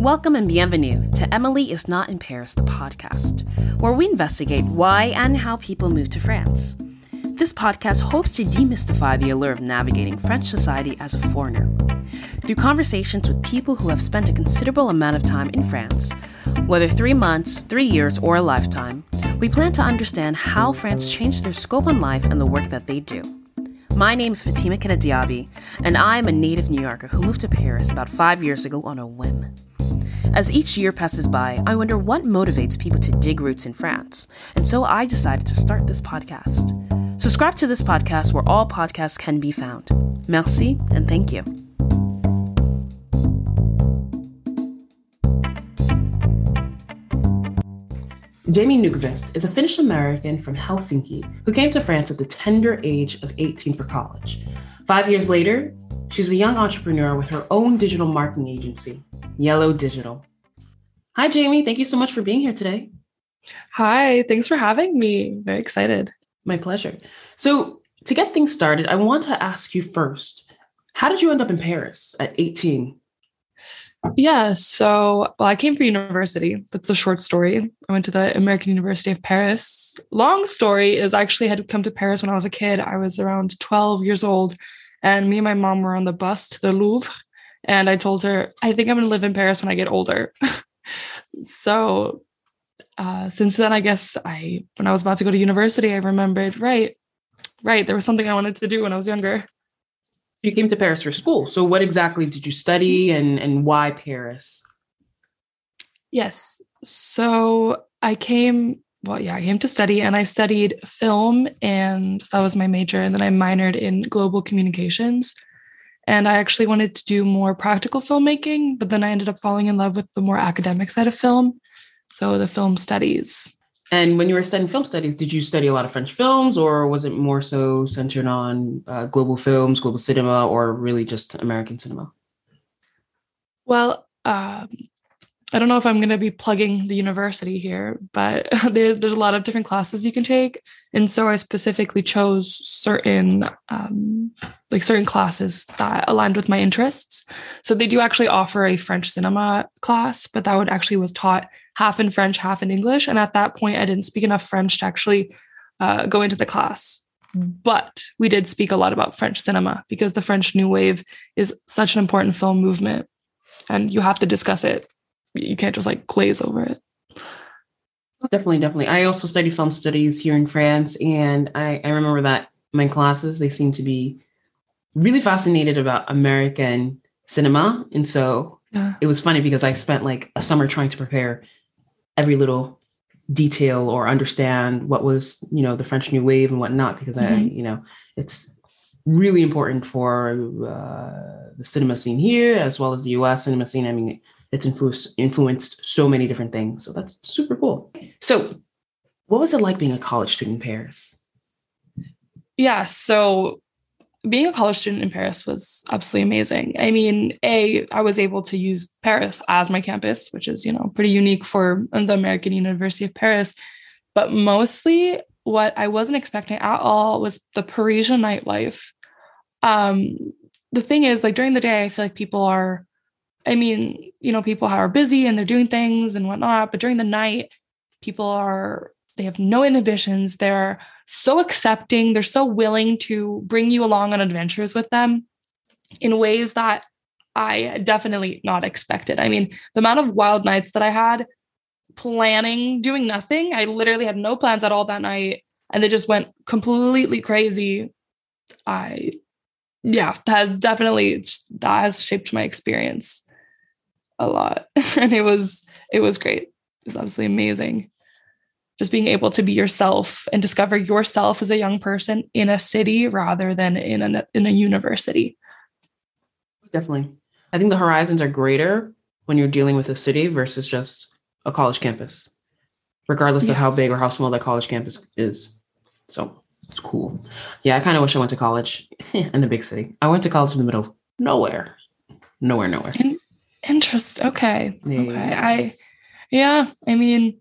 Welcome and bienvenue to Emily is Not in Paris, the podcast, where we investigate why and how people move to France. This podcast hopes to demystify the allure of navigating French society as a foreigner. Through conversations with people who have spent a considerable amount of time in France, whether 3 months, 3 years, or a lifetime, we plan to understand how France changed their scope on life and the work that they do. My name is Fatima Kenadiabi, and I am a native New Yorker who moved to Paris about 5 years ago on a whim. As each year passes by, I wonder what motivates people to dig roots in France, and so I decided to start this podcast. Subscribe to this podcast where all podcasts can be found. Merci, and thank you. Jamie Nyqvist is a Finnish American from Helsinki who came to France at the tender age of 18 for college. 5 years later, she's a young entrepreneur with her own digital marketing agency, YLW Digital. Hi, Jamie. Thank you so much for being here today. Hi. Thanks for having me. Very excited. My pleasure. So to get things started, I want to ask you first, how did you end up in Paris at 18? Yeah, so I came for university. That's the short story. I went to the American University of Paris. Long story is I actually had come to Paris when I was a kid. I was around 12 years old, and me and my mom were on the bus to the Louvre, and I told her, I think I'm going to live in Paris when I get older. Since then, I guess when I was about to go to university, I remembered, right, there was something I wanted to do when I was younger. You came to Paris for school. So what exactly did you study and why Paris? Yes. So I came to study, and I studied film, and that was my major. And then I minored in global communications. And I actually wanted to do more practical filmmaking, but then I ended up falling in love with the more academic side of film. So the film studies. And when you were studying film studies, did you study a lot of French films, or was it more so centered on global films, global cinema, or really just American cinema? Well, I don't know if I'm going to be plugging the university here, but there's a lot of different classes you can take. And so I specifically chose certain classes that aligned with my interests. So they do actually offer a French cinema class, but that was taught half in French, half in English. And at that point, I didn't speak enough French to actually go into the class. But we did speak a lot about French cinema because the French New Wave is such an important film movement, and you have to discuss it. You can't just glaze over it. Definitely. I also studied film studies here in France. And I remember that my classes, they seemed to be really fascinated about American cinema. And so It was funny because I spent a summer trying to prepare every little detail or understand what was, the French New Wave and whatnot, because it's really important for the cinema scene here, as well as the US cinema scene. I mean, it's influenced so many different things. So that's super cool. So what was it like being a college student in Paris? Yeah, so being a college student in Paris was absolutely amazing. I mean, I was able to use Paris as my campus, which is, pretty unique for the American University of Paris. But mostly what I wasn't expecting at all was the Parisian nightlife. The thing is, during the day, I feel like people are busy and they're doing things and whatnot, but during the night, they have no inhibitions. They're so accepting. They're so willing to bring you along on adventures with them in ways that I definitely not expected. I mean, the amount of wild nights that I had planning, doing nothing, I literally had no plans at all that night. And they just went completely crazy. That has shaped my experience a lot. And it was great. It was absolutely amazing. Just being able to be yourself and discover yourself as a young person in a city rather than in a university. Definitely. I think the horizons are greater when you're dealing with a city versus just a college campus, regardless of how big or how small that college campus is. So it's cool. Yeah. I kind of wish I went to college in a big city. I went to college in the middle of nowhere. Interest. Okay. Yeah. Okay.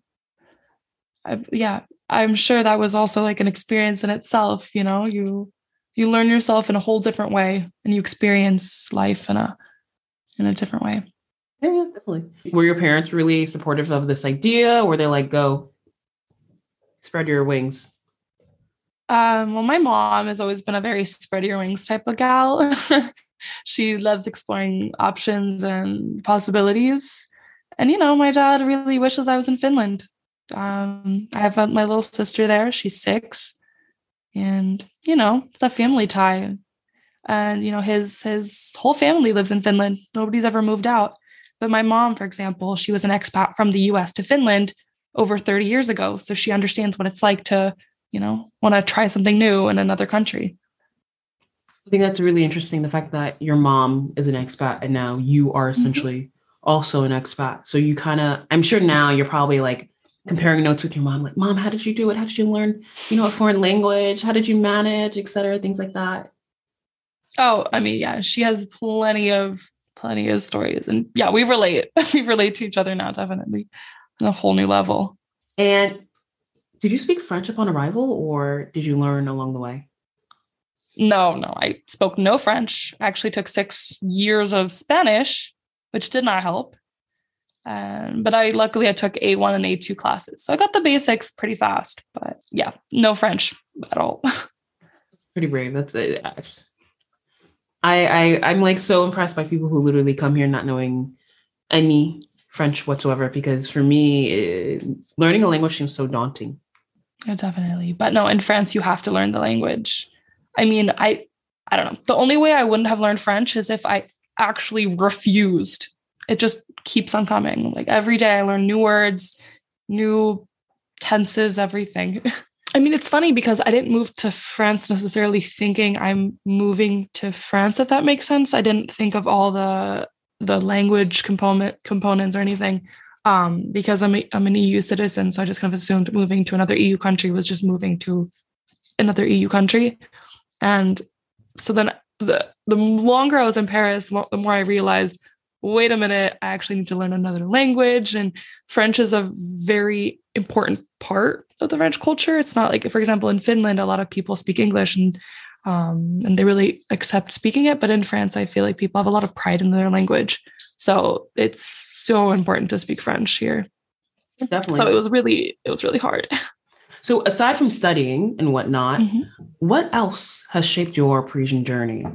I'm sure that was also an experience in itself. You learn yourself in a whole different way, and you experience life in a different way. Yeah, definitely. Were your parents really supportive of this idea? Were they like, go spread your wings? Well, my mom has always been a very spread your wings type of gal. She loves exploring options and possibilities. And, you know, my dad really wishes I was in Finland. I have my little sister there. She's 6. And, you know, it's a family tie. And, you know, his whole family lives in Finland. Nobody's ever moved out. But my mom, for example, she was an expat from the U.S. to Finland over 30 years ago. So she understands what it's like to, you know, want to try something new in another country. I think that's really interesting. The fact that your mom is an expat and now you are essentially also an expat. So you kind of, I'm sure now you're probably like comparing notes with your mom, like, Mom, how did you do it? How did you learn, you know, a foreign language? How did you manage, et cetera, things like that? Oh, I mean, yeah, she has plenty of stories. And yeah, we relate. We relate to each other now, definitely, on a whole new level. And did you speak French upon arrival or did you learn along the way? No, I spoke no French. I actually took 6 years of Spanish, which did not help. But I luckily took A1 and A2 classes. So I got the basics pretty fast, but yeah, no French at all. Pretty brave. That's it. I'm like so impressed by people who literally come here not knowing any French whatsoever, because for me, learning a language seems so daunting. Yeah, definitely. But no, in France, you have to learn the language. I mean, I don't know. The only way I wouldn't have learned French is if I actually refused. It just keeps on coming. Like every day I learn new words, new tenses, everything. I mean, it's funny because I didn't move to France necessarily thinking I'm moving to France, if that makes sense. I didn't think of all the language components or anything because I'm an EU citizen. So I just kind of assumed moving to another EU country was just moving to another EU country. And so then the longer I was in Paris, the more I realized, wait a minute, I actually need to learn another language. And French is a very important part of the French culture. It's not like, for example, in Finland, a lot of people speak English and they really accept speaking it. But in France, I feel like people have a lot of pride in their language. So it's so important to speak French here. Definitely. So it was really hard. So aside from studying and whatnot, what else has shaped your Parisian journey?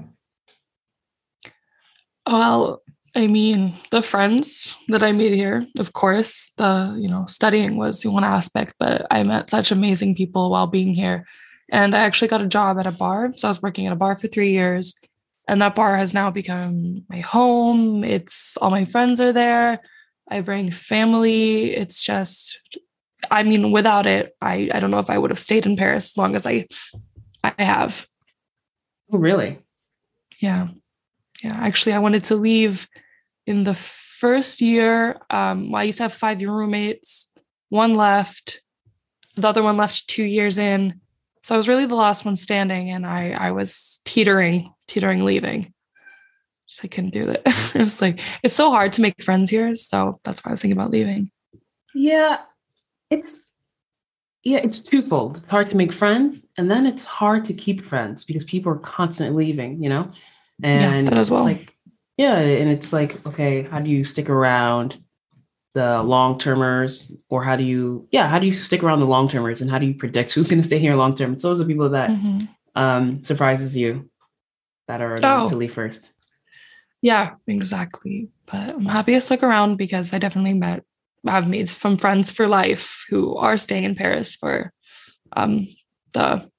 Well, I mean, the friends that I made here, of course, studying was one aspect, but I met such amazing people while being here. And I actually got a job at a bar. So I was working at a bar for 3 years, and that bar has now become my home. It's all my friends are there. I bring family. It's just, I mean, without it, I don't know if I would have stayed in Paris as long as I have. Oh, really? Yeah. Yeah. Actually, I wanted to leave in the first year. I used to have 5-year roommates. One left. The other one left 2 years in. So I was really the last one standing, and I was teetering, leaving. Just I couldn't do that. It's like, it's so hard to make friends here. So that's why I was thinking about leaving. Yeah. It's twofold. It's hard to make friends, and then it's hard to keep friends because people are constantly leaving, you know? And yeah, it's like, okay, how do you stick around the long-termers, or how do you stick around the long-termers, and how do you predict who's going to stay here long-term? It's always the people that surprises you that are going to leave first. Yeah, exactly. But I'm happy I stuck around because I definitely have made some friends for life who are staying in Paris for the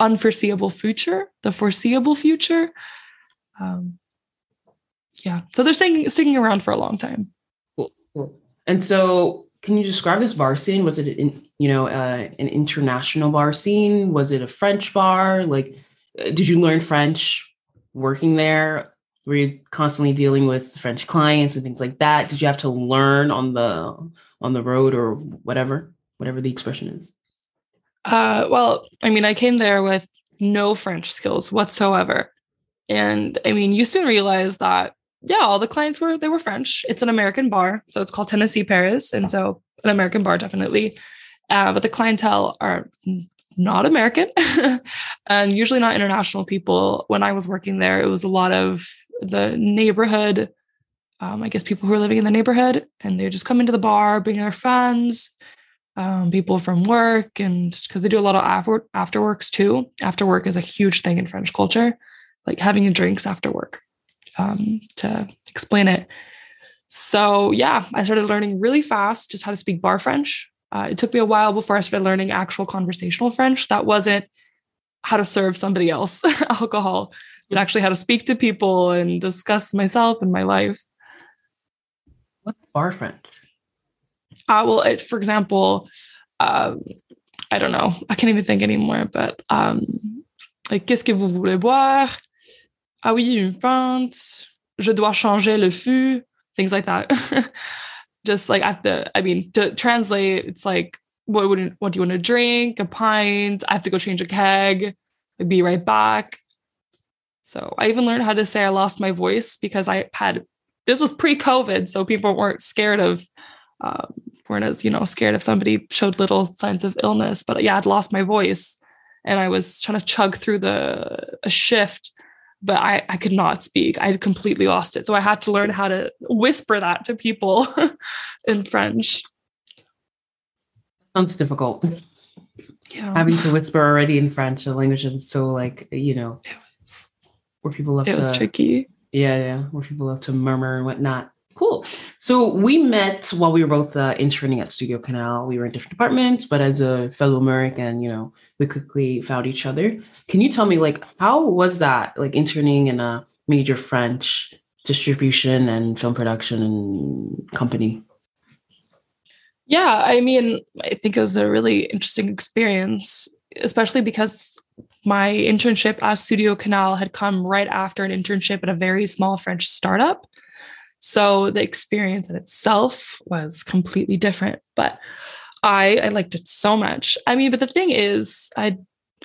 unforeseeable future, the foreseeable future. So they're sticking around for a long time. Cool. And so can you describe this bar scene? Was it an international bar scene? Was it a French bar? Like, did you learn French working there? Were you constantly dealing with French clients and things like that? Did you have to learn on the road or whatever the expression is? Well, I mean, I came there with no French skills whatsoever. And I mean, you soon realize that, yeah, all the clients were French. It's an American bar. So it's called Tennessee, Paris. And so an American bar, definitely. But the clientele are not American and usually not international people. When I was working there, it was a lot of the neighborhood I guess people who are living in the neighborhood, and they just come into the bar, bring their friends, people from work, and because they do a lot of after works too. After work is a huge thing in French culture, like having drinks after work, to explain it. So yeah, I started learning really fast, just how to speak bar French. It took me a while before I started learning actual conversational French. That wasn't how to serve somebody else alcohol, but actually how to speak to people and discuss myself and my life. What's bar French? Well, it's, for example, I don't know. I can't even think anymore, but like, qu'est-ce que vous voulez boire? Ah oui, une pinte. Je dois changer le fût. Things like that. Just like, to translate, it's like, what do you want to drink? A pint. I have to go change a keg. I'd be right back. So I even learned how to say I lost my voice because this was pre-COVID, so people weren't scared of, scared if somebody showed little signs of illness. But yeah, I'd lost my voice, and I was trying to chug through a shift, but I could not speak. I had completely lost it, so I had to learn how to whisper that to people in French. Sounds difficult. Yeah, having to whisper already in French, the language is so was tricky. Yeah, where people love to murmur and whatnot. Cool. So we met while we were both interning at Studio Canal. We were in different departments, but as a fellow American, we quickly found each other. Can you tell me, how was that, interning in a major French distribution and film production company? Yeah, I think it was a really interesting experience, especially because my internship at Studio Canal had come right after an internship at a very small French startup. So the experience in itself was completely different, but I liked it so much. But the thing is,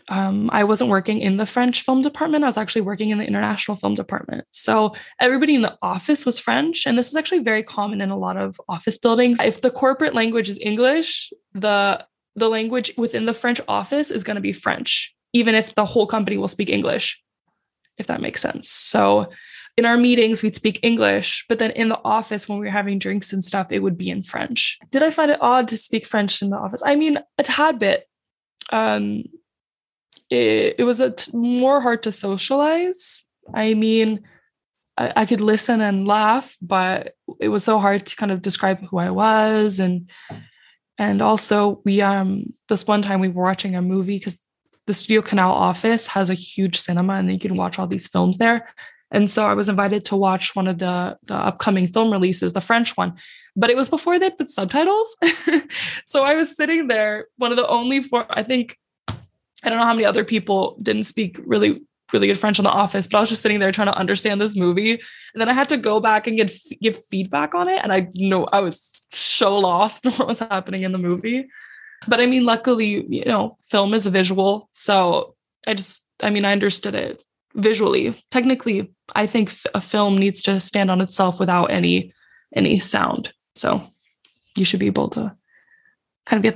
I wasn't working in the French film department. I was actually working in the international film department. So everybody in the office was French. And this is actually very common in a lot of office buildings. If the corporate language is English, the language within the French office is going to be French, even if the whole company will speak English, if that makes sense. So in our meetings, we'd speak English, but then in the office, when we were having drinks and stuff, it would be in French. Did I find it odd to speak French in the office? A tad bit. It was more hard to socialize. I could listen and laugh, but it was so hard to kind of describe who I was. And also we, this one time we were watching a movie because the Studio Canal office has a huge cinema and you can watch all these films there. And so I was invited to watch one of the upcoming film releases, the French one, but it was before they put subtitles. So I was sitting there, one of the only four, I don't know how many other people didn't speak really, really good French in the office, but I was just sitting there trying to understand this movie. And then I had to go back and give feedback on it. And I was so lost in what was happening in the movie. But luckily, film is a visual. So I understood it visually. Technically, I think a film needs to stand on itself without any sound. So you should be able to kind of get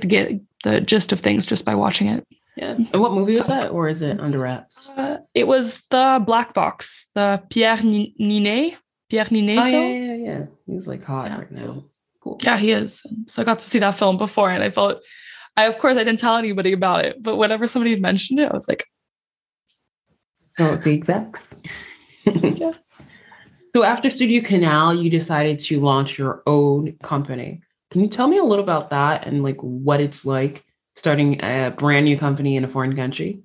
the gist of things just by watching it. Yeah. And what movie was that? Or is it under wraps? It was The Black Box, the Pierre Niney film. Yeah. He's hot right now. Cool. Yeah, he is. So I got to see that film before and I felt... I didn't tell anybody about it, but whenever somebody mentioned it, I was like, "So big that." Yeah. So after Studio Canal, you decided to launch your own company. Can you tell me a little about that and what it's like starting a brand new company in a foreign country?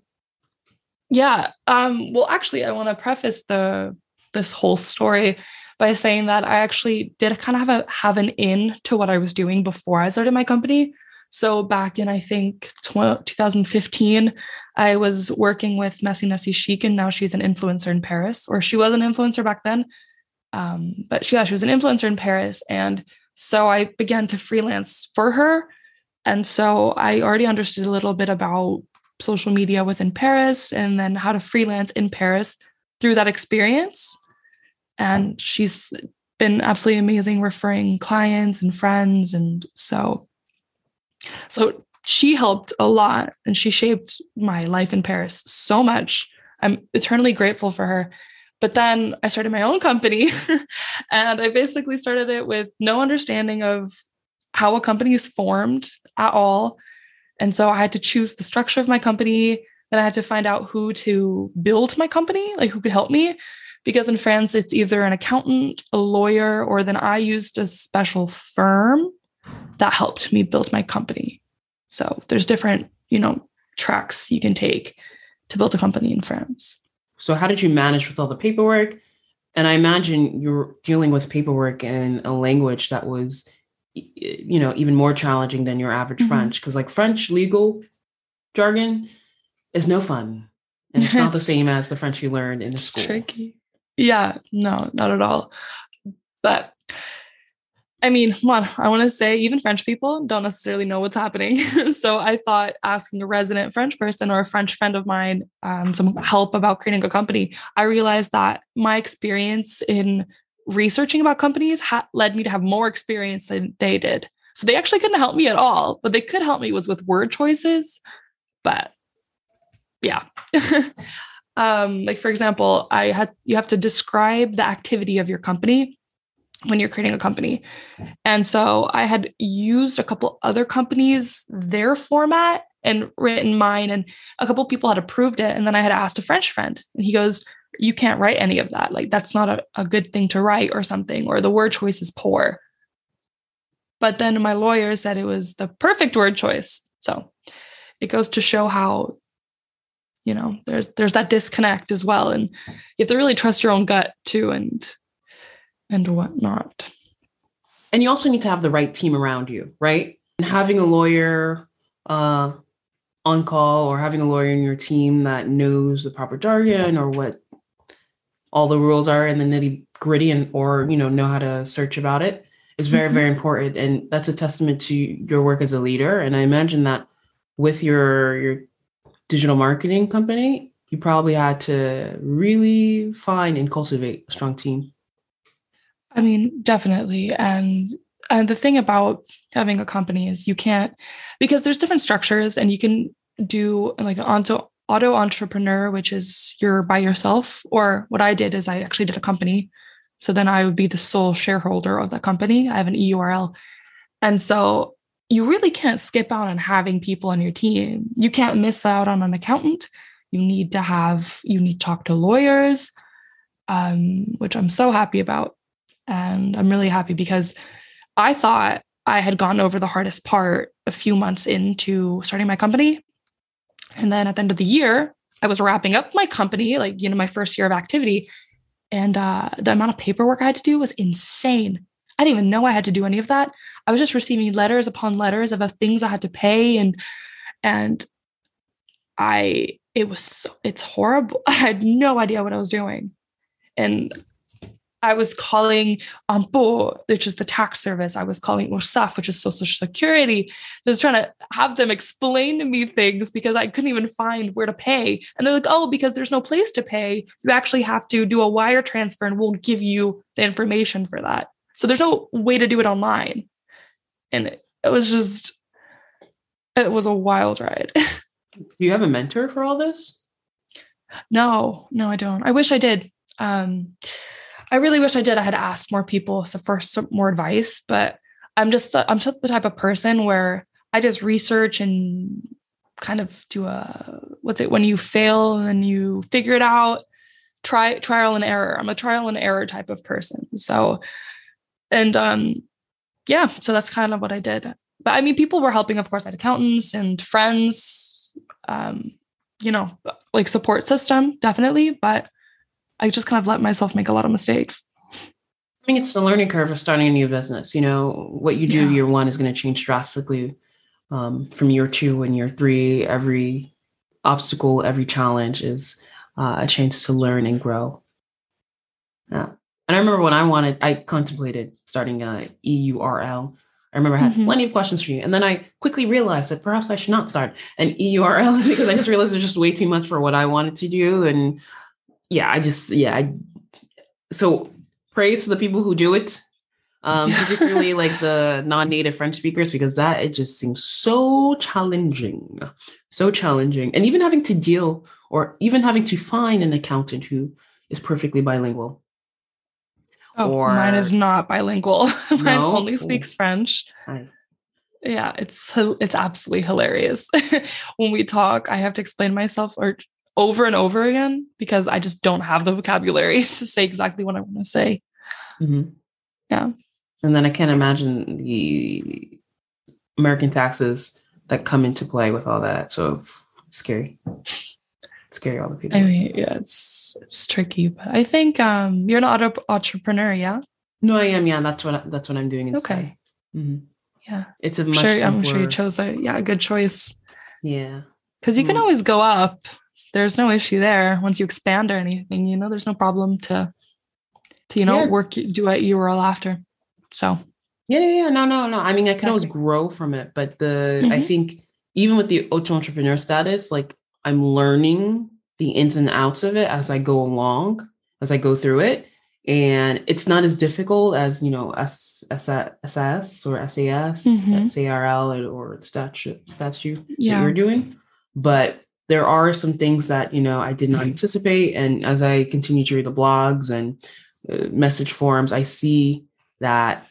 Yeah. Well, actually, I want to preface this whole story by saying that I actually did kind of have an in to what I was doing before I started my company. So back in, 2015, I was working with Messy Messy Chic, and now she's an influencer in Paris, or she was an influencer back then. She was an influencer in Paris. And so I began to freelance for her. And so I already understood a little bit about social media within Paris and then how to freelance in Paris through that experience. And she's been absolutely amazing referring clients and friends. And so she helped a lot and she shaped my life in Paris so much. I'm eternally grateful for her. But then I started my own company and I basically started it with no understanding of how a company is formed at all. And so I had to choose the structure of my company. Then I had to find out who to build my company, like who could help me. Because in France, it's either an accountant, a lawyer, or then I used a special firm that helped me build my company. So there's different, tracks you can take to build a company in France. So how did you manage with all the paperwork? And I imagine you're dealing with paperwork in a language that was, even more challenging than your average French. Because French legal jargon is no fun. And it's not the same as the French you learned in school. Tricky. Yeah, no, not at all. But I want to say even French people don't necessarily know what's happening. So I thought asking a resident French person or a French friend of mine some help about creating a company. I realized that my experience in researching about companies led me to have more experience than they did. So they actually couldn't help me at all. What they could help me was with word choices. But yeah. For example, you have to describe the activity of your company when you're creating a company. And so I had used a couple other companies, their format, and written mine, and a couple people had approved it. And then I had asked a French friend and he goes, you can't write any of that. Like, that's not a good thing to write or something, or the word choice is poor. But then my lawyer said it was the perfect word choice. So it goes to show how, there's that disconnect as well. And you have to really trust your own gut too. And whatnot. And you also need to have the right team around you, right? And having a lawyer on call, or having a lawyer in your team that knows the proper jargon or what all the rules are and the nitty gritty, and know how to search about it, is very, very important. And that's a testament to your work as a leader. And I imagine that with your digital marketing company, you probably had to really find and cultivate a strong team. Definitely. And the thing about having a company is you can't, because there's different structures, and you can do like an auto entrepreneur, which is you're by yourself. Or what I did is I actually did a company. So then I would be the sole shareholder of that company. I have an EURL. And so you really can't skip out on having people on your team. You can't miss out on an accountant. You need to talk to lawyers, which I'm so happy about. And I'm really happy because I thought I had gone over the hardest part a few months into starting my company. And then at the end of the year, I was wrapping up my company, my first year of activity. And the amount of paperwork I had to do was insane. I didn't even know I had to do any of that. I was just receiving letters upon letters of the things I had to pay. It's horrible. I had no idea what I was doing. And I was calling Impôts, which is the tax service. I was calling URSSAF, which is Social Security. I was trying to have them explain to me things because I couldn't even find where to pay. And they're like, oh, because there's no place to pay. You actually have to do a wire transfer and we'll give you the information for that. So there's no way to do it online. And it was a wild ride. Do you have a mentor for all this? No, I don't. I wish I did. I really wish I did. I had asked more people for some more advice, but I'm just the type of person where I just research and kind of do when you fail and then you figure it out, trial and error. I'm a trial and error type of person. So, so that's kind of what I did. But people were helping, of course. I had accountants and friends, support system, definitely. But I just kind of let myself make a lot of mistakes. It's the learning curve of starting a new business. What you do year one is going to change drastically from year two and year three. Every obstacle, every challenge is a chance to learn and grow. Yeah. And I remember when I contemplated starting a EURL. I remember I had plenty of questions for you. And then I quickly realized that perhaps I should not start an EURL because I just realized there's just way too much for what I wanted to do. And so praise to the people who do it, particularly the non-native French speakers, because it just seems so challenging. And even having to find an accountant who is perfectly bilingual. Oh, or, mine is not bilingual. No? Mine only speaks French. Hi. Yeah, it's absolutely hilarious. When we talk, I have to explain myself over and over again because I just don't have the vocabulary to say exactly what I want to say. Mm-hmm. Yeah. And then I can't imagine the American taxes that come into play with all that. So it's scary. It's scary, all the people. I mean, yeah, it's tricky. But I think you're an entrepreneur, yeah? No, I am. Yeah, that's what I'm doing instead. Okay. Mm-hmm. Yeah, it's a much. Sure, I'm sure you chose a good choice. Yeah, because you can always go up. There's no issue there once you expand or anything. You know, there's no problem to do at URL after. So no. I mean, I can always grow from it, but I think even with the auto-entrepreneur status, like I'm learning the ins and outs of it as I go along, as I go through it. And it's not as difficult as, you know, SAS or SAS, SARL or the statute that you're doing. But there are some things that, you know, I did not anticipate. And as I continue to read the blogs and message forums, I see the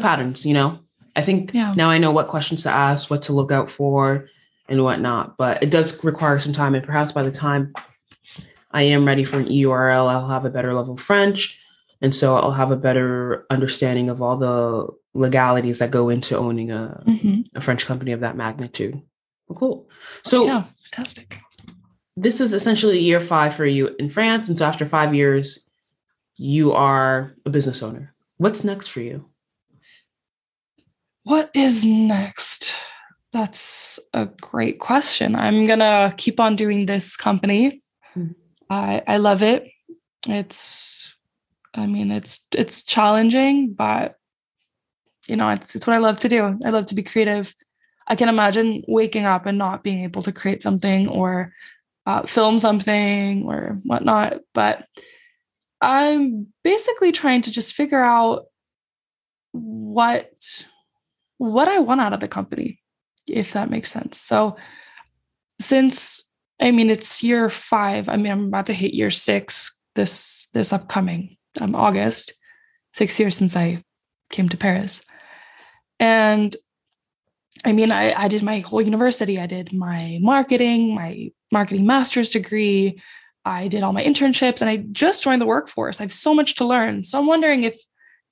patterns, you know. I think now I know what questions to ask, what to look out for and whatnot. But it does require some time. And perhaps by the time I am ready for an EURL, I'll have a better level of French. And so I'll have a better understanding of all the legalities that go into owning a French company of that magnitude. Well, cool. So fantastic. This is essentially year 5 for you in France. And so after 5 years, you are a business owner. What's next for you? What is next? That's a great question. I'm going to keep on doing this company. I love it. It's challenging, but you know, it's what I love to do. I love to be creative. I can imagine waking up and not being able to create something or film something or whatnot. But I'm basically trying to just figure out what I want out of the company, if that makes sense. So it's year 5. I mean, I'm about to hit year 6 this upcoming August. 6 years since I came to Paris. And I mean, I did my whole university. I did my marketing master's degree. I did all my internships and I just joined the workforce. I have so much to learn. So I'm wondering if,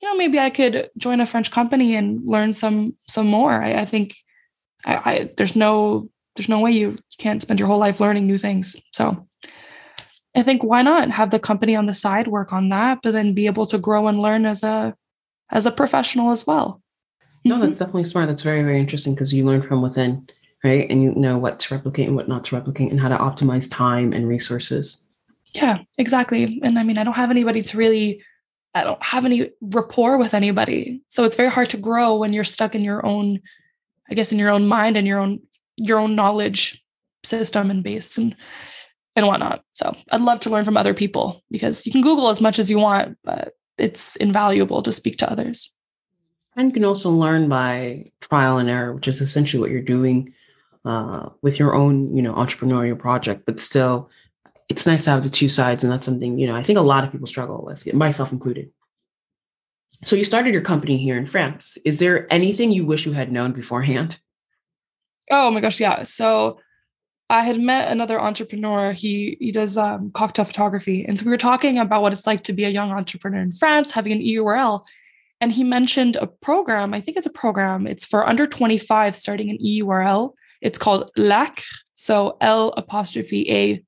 you know, maybe I could join a French company and learn some more. I think there's no way you can't spend your whole life learning new things. So I think why not have the company on the side work on that, but then be able to grow and learn as a professional as well. No, that's definitely smart. That's very, very interesting because you learn from within, right? And you know what to replicate and what not to replicate and how to optimize time and resources. Yeah, exactly. And I mean, I don't have any rapport with anybody. So it's very hard to grow when you're stuck in your own, I guess, in your own mind and your own knowledge system and base and whatnot. So I'd love to learn from other people because you can Google as much as you want, but it's invaluable to speak to others. And you can also learn by trial and error, which is essentially what you're doing with your own, you know, entrepreneurial project, but still it's nice to have the two sides. And that's something, you know, I think a lot of people struggle with, myself included. So you started your company here in France. Is there anything you wish you had known beforehand? Oh my gosh. Yeah. So I had met another entrepreneur. He does cocktail photography. And so we were talking about what it's like to be a young entrepreneur in France, having an EURL. And he mentioned a program. I think it's a program. It's for under 25 starting an EURL. It's called LACCRE. So LACCRE.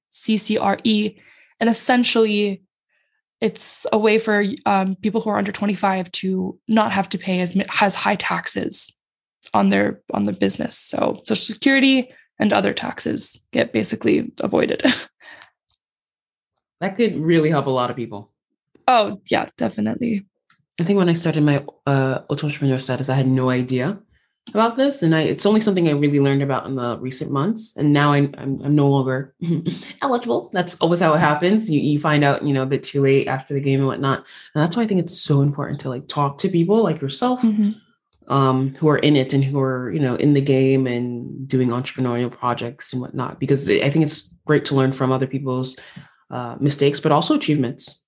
And essentially it's a way for people who are under 25 to not have to pay as high taxes on their business. So Social Security and other taxes get basically avoided. That could really help a lot of people. Oh yeah, definitely. I think when I started my auto-entrepreneur status, I had no idea about this. And it's only something I really learned about in the recent months. And now I'm no longer eligible. That's always how it happens. You find out, you know, a bit too late after the game and whatnot. And that's why I think it's so important to like talk to people like yourself, who are in it and who are, you know, in the game and doing entrepreneurial projects and whatnot, because I think it's great to learn from other people's mistakes, but also achievements.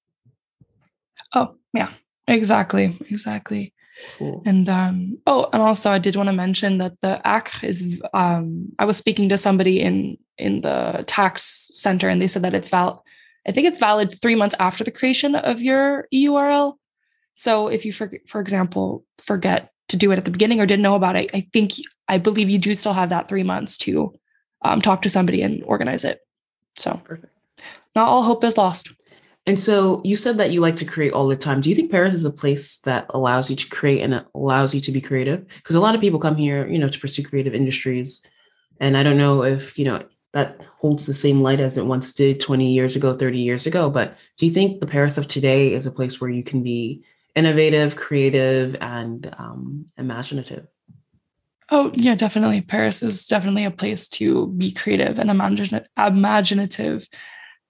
Oh, yeah, exactly. Cool. And and also I did want to mention that the ACRE is, I was speaking to somebody in the tax center, and they said that it's valid. I think it's valid 3 months after the creation of your EURL. So if you, for example, forget to do it at the beginning or didn't know about it, I believe you do still have that 3 months to talk to somebody and organize it. So perfect. Not all hope is lost. And so you said that you like to create all the time. Do you think Paris is a place that allows you to create and allows you to be creative? Because a lot of people come here, to pursue creative industries. And I don't know if, that holds the same light as it once did 20 years ago, 30 years ago. But do you think the Paris of today is a place where you can be innovative, creative, and imaginative? Oh, yeah, definitely. Paris is definitely a place to be creative and imaginative.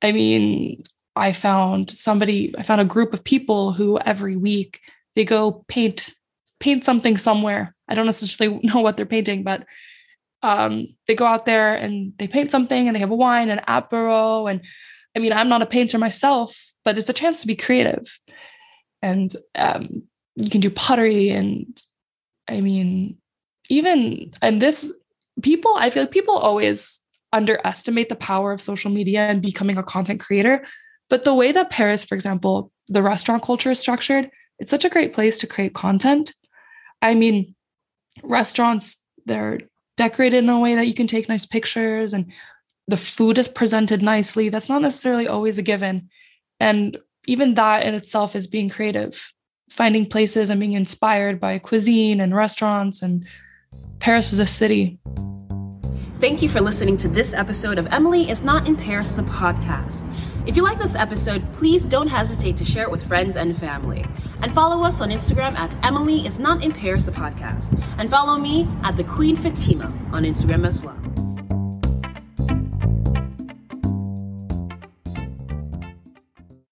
I mean, I found a group of people who every week they go paint something somewhere. I don't necessarily know what they're painting, but they go out there and they paint something, and they have a wine and apéro. And I mean, I'm not a painter myself, but it's a chance to be creative, and you can do pottery. And I mean, I feel like people always underestimate the power of social media and becoming a content creator. But the way that Paris, for example, the restaurant culture is structured, it's such a great place to create content. I mean, restaurants, they're decorated in a way that you can take nice pictures, and the food is presented nicely. That's not necessarily always a given. And even that in itself is being creative, finding places and being inspired by cuisine and restaurants. And Paris is a city. Thank you for listening to this episode of Emily is Not in Paris, the podcast. If you like this episode, please don't hesitate to share it with friends and family. And follow us on Instagram at Emily is Not in Paris, the podcast. And follow me at the Queen Fatima on Instagram as well.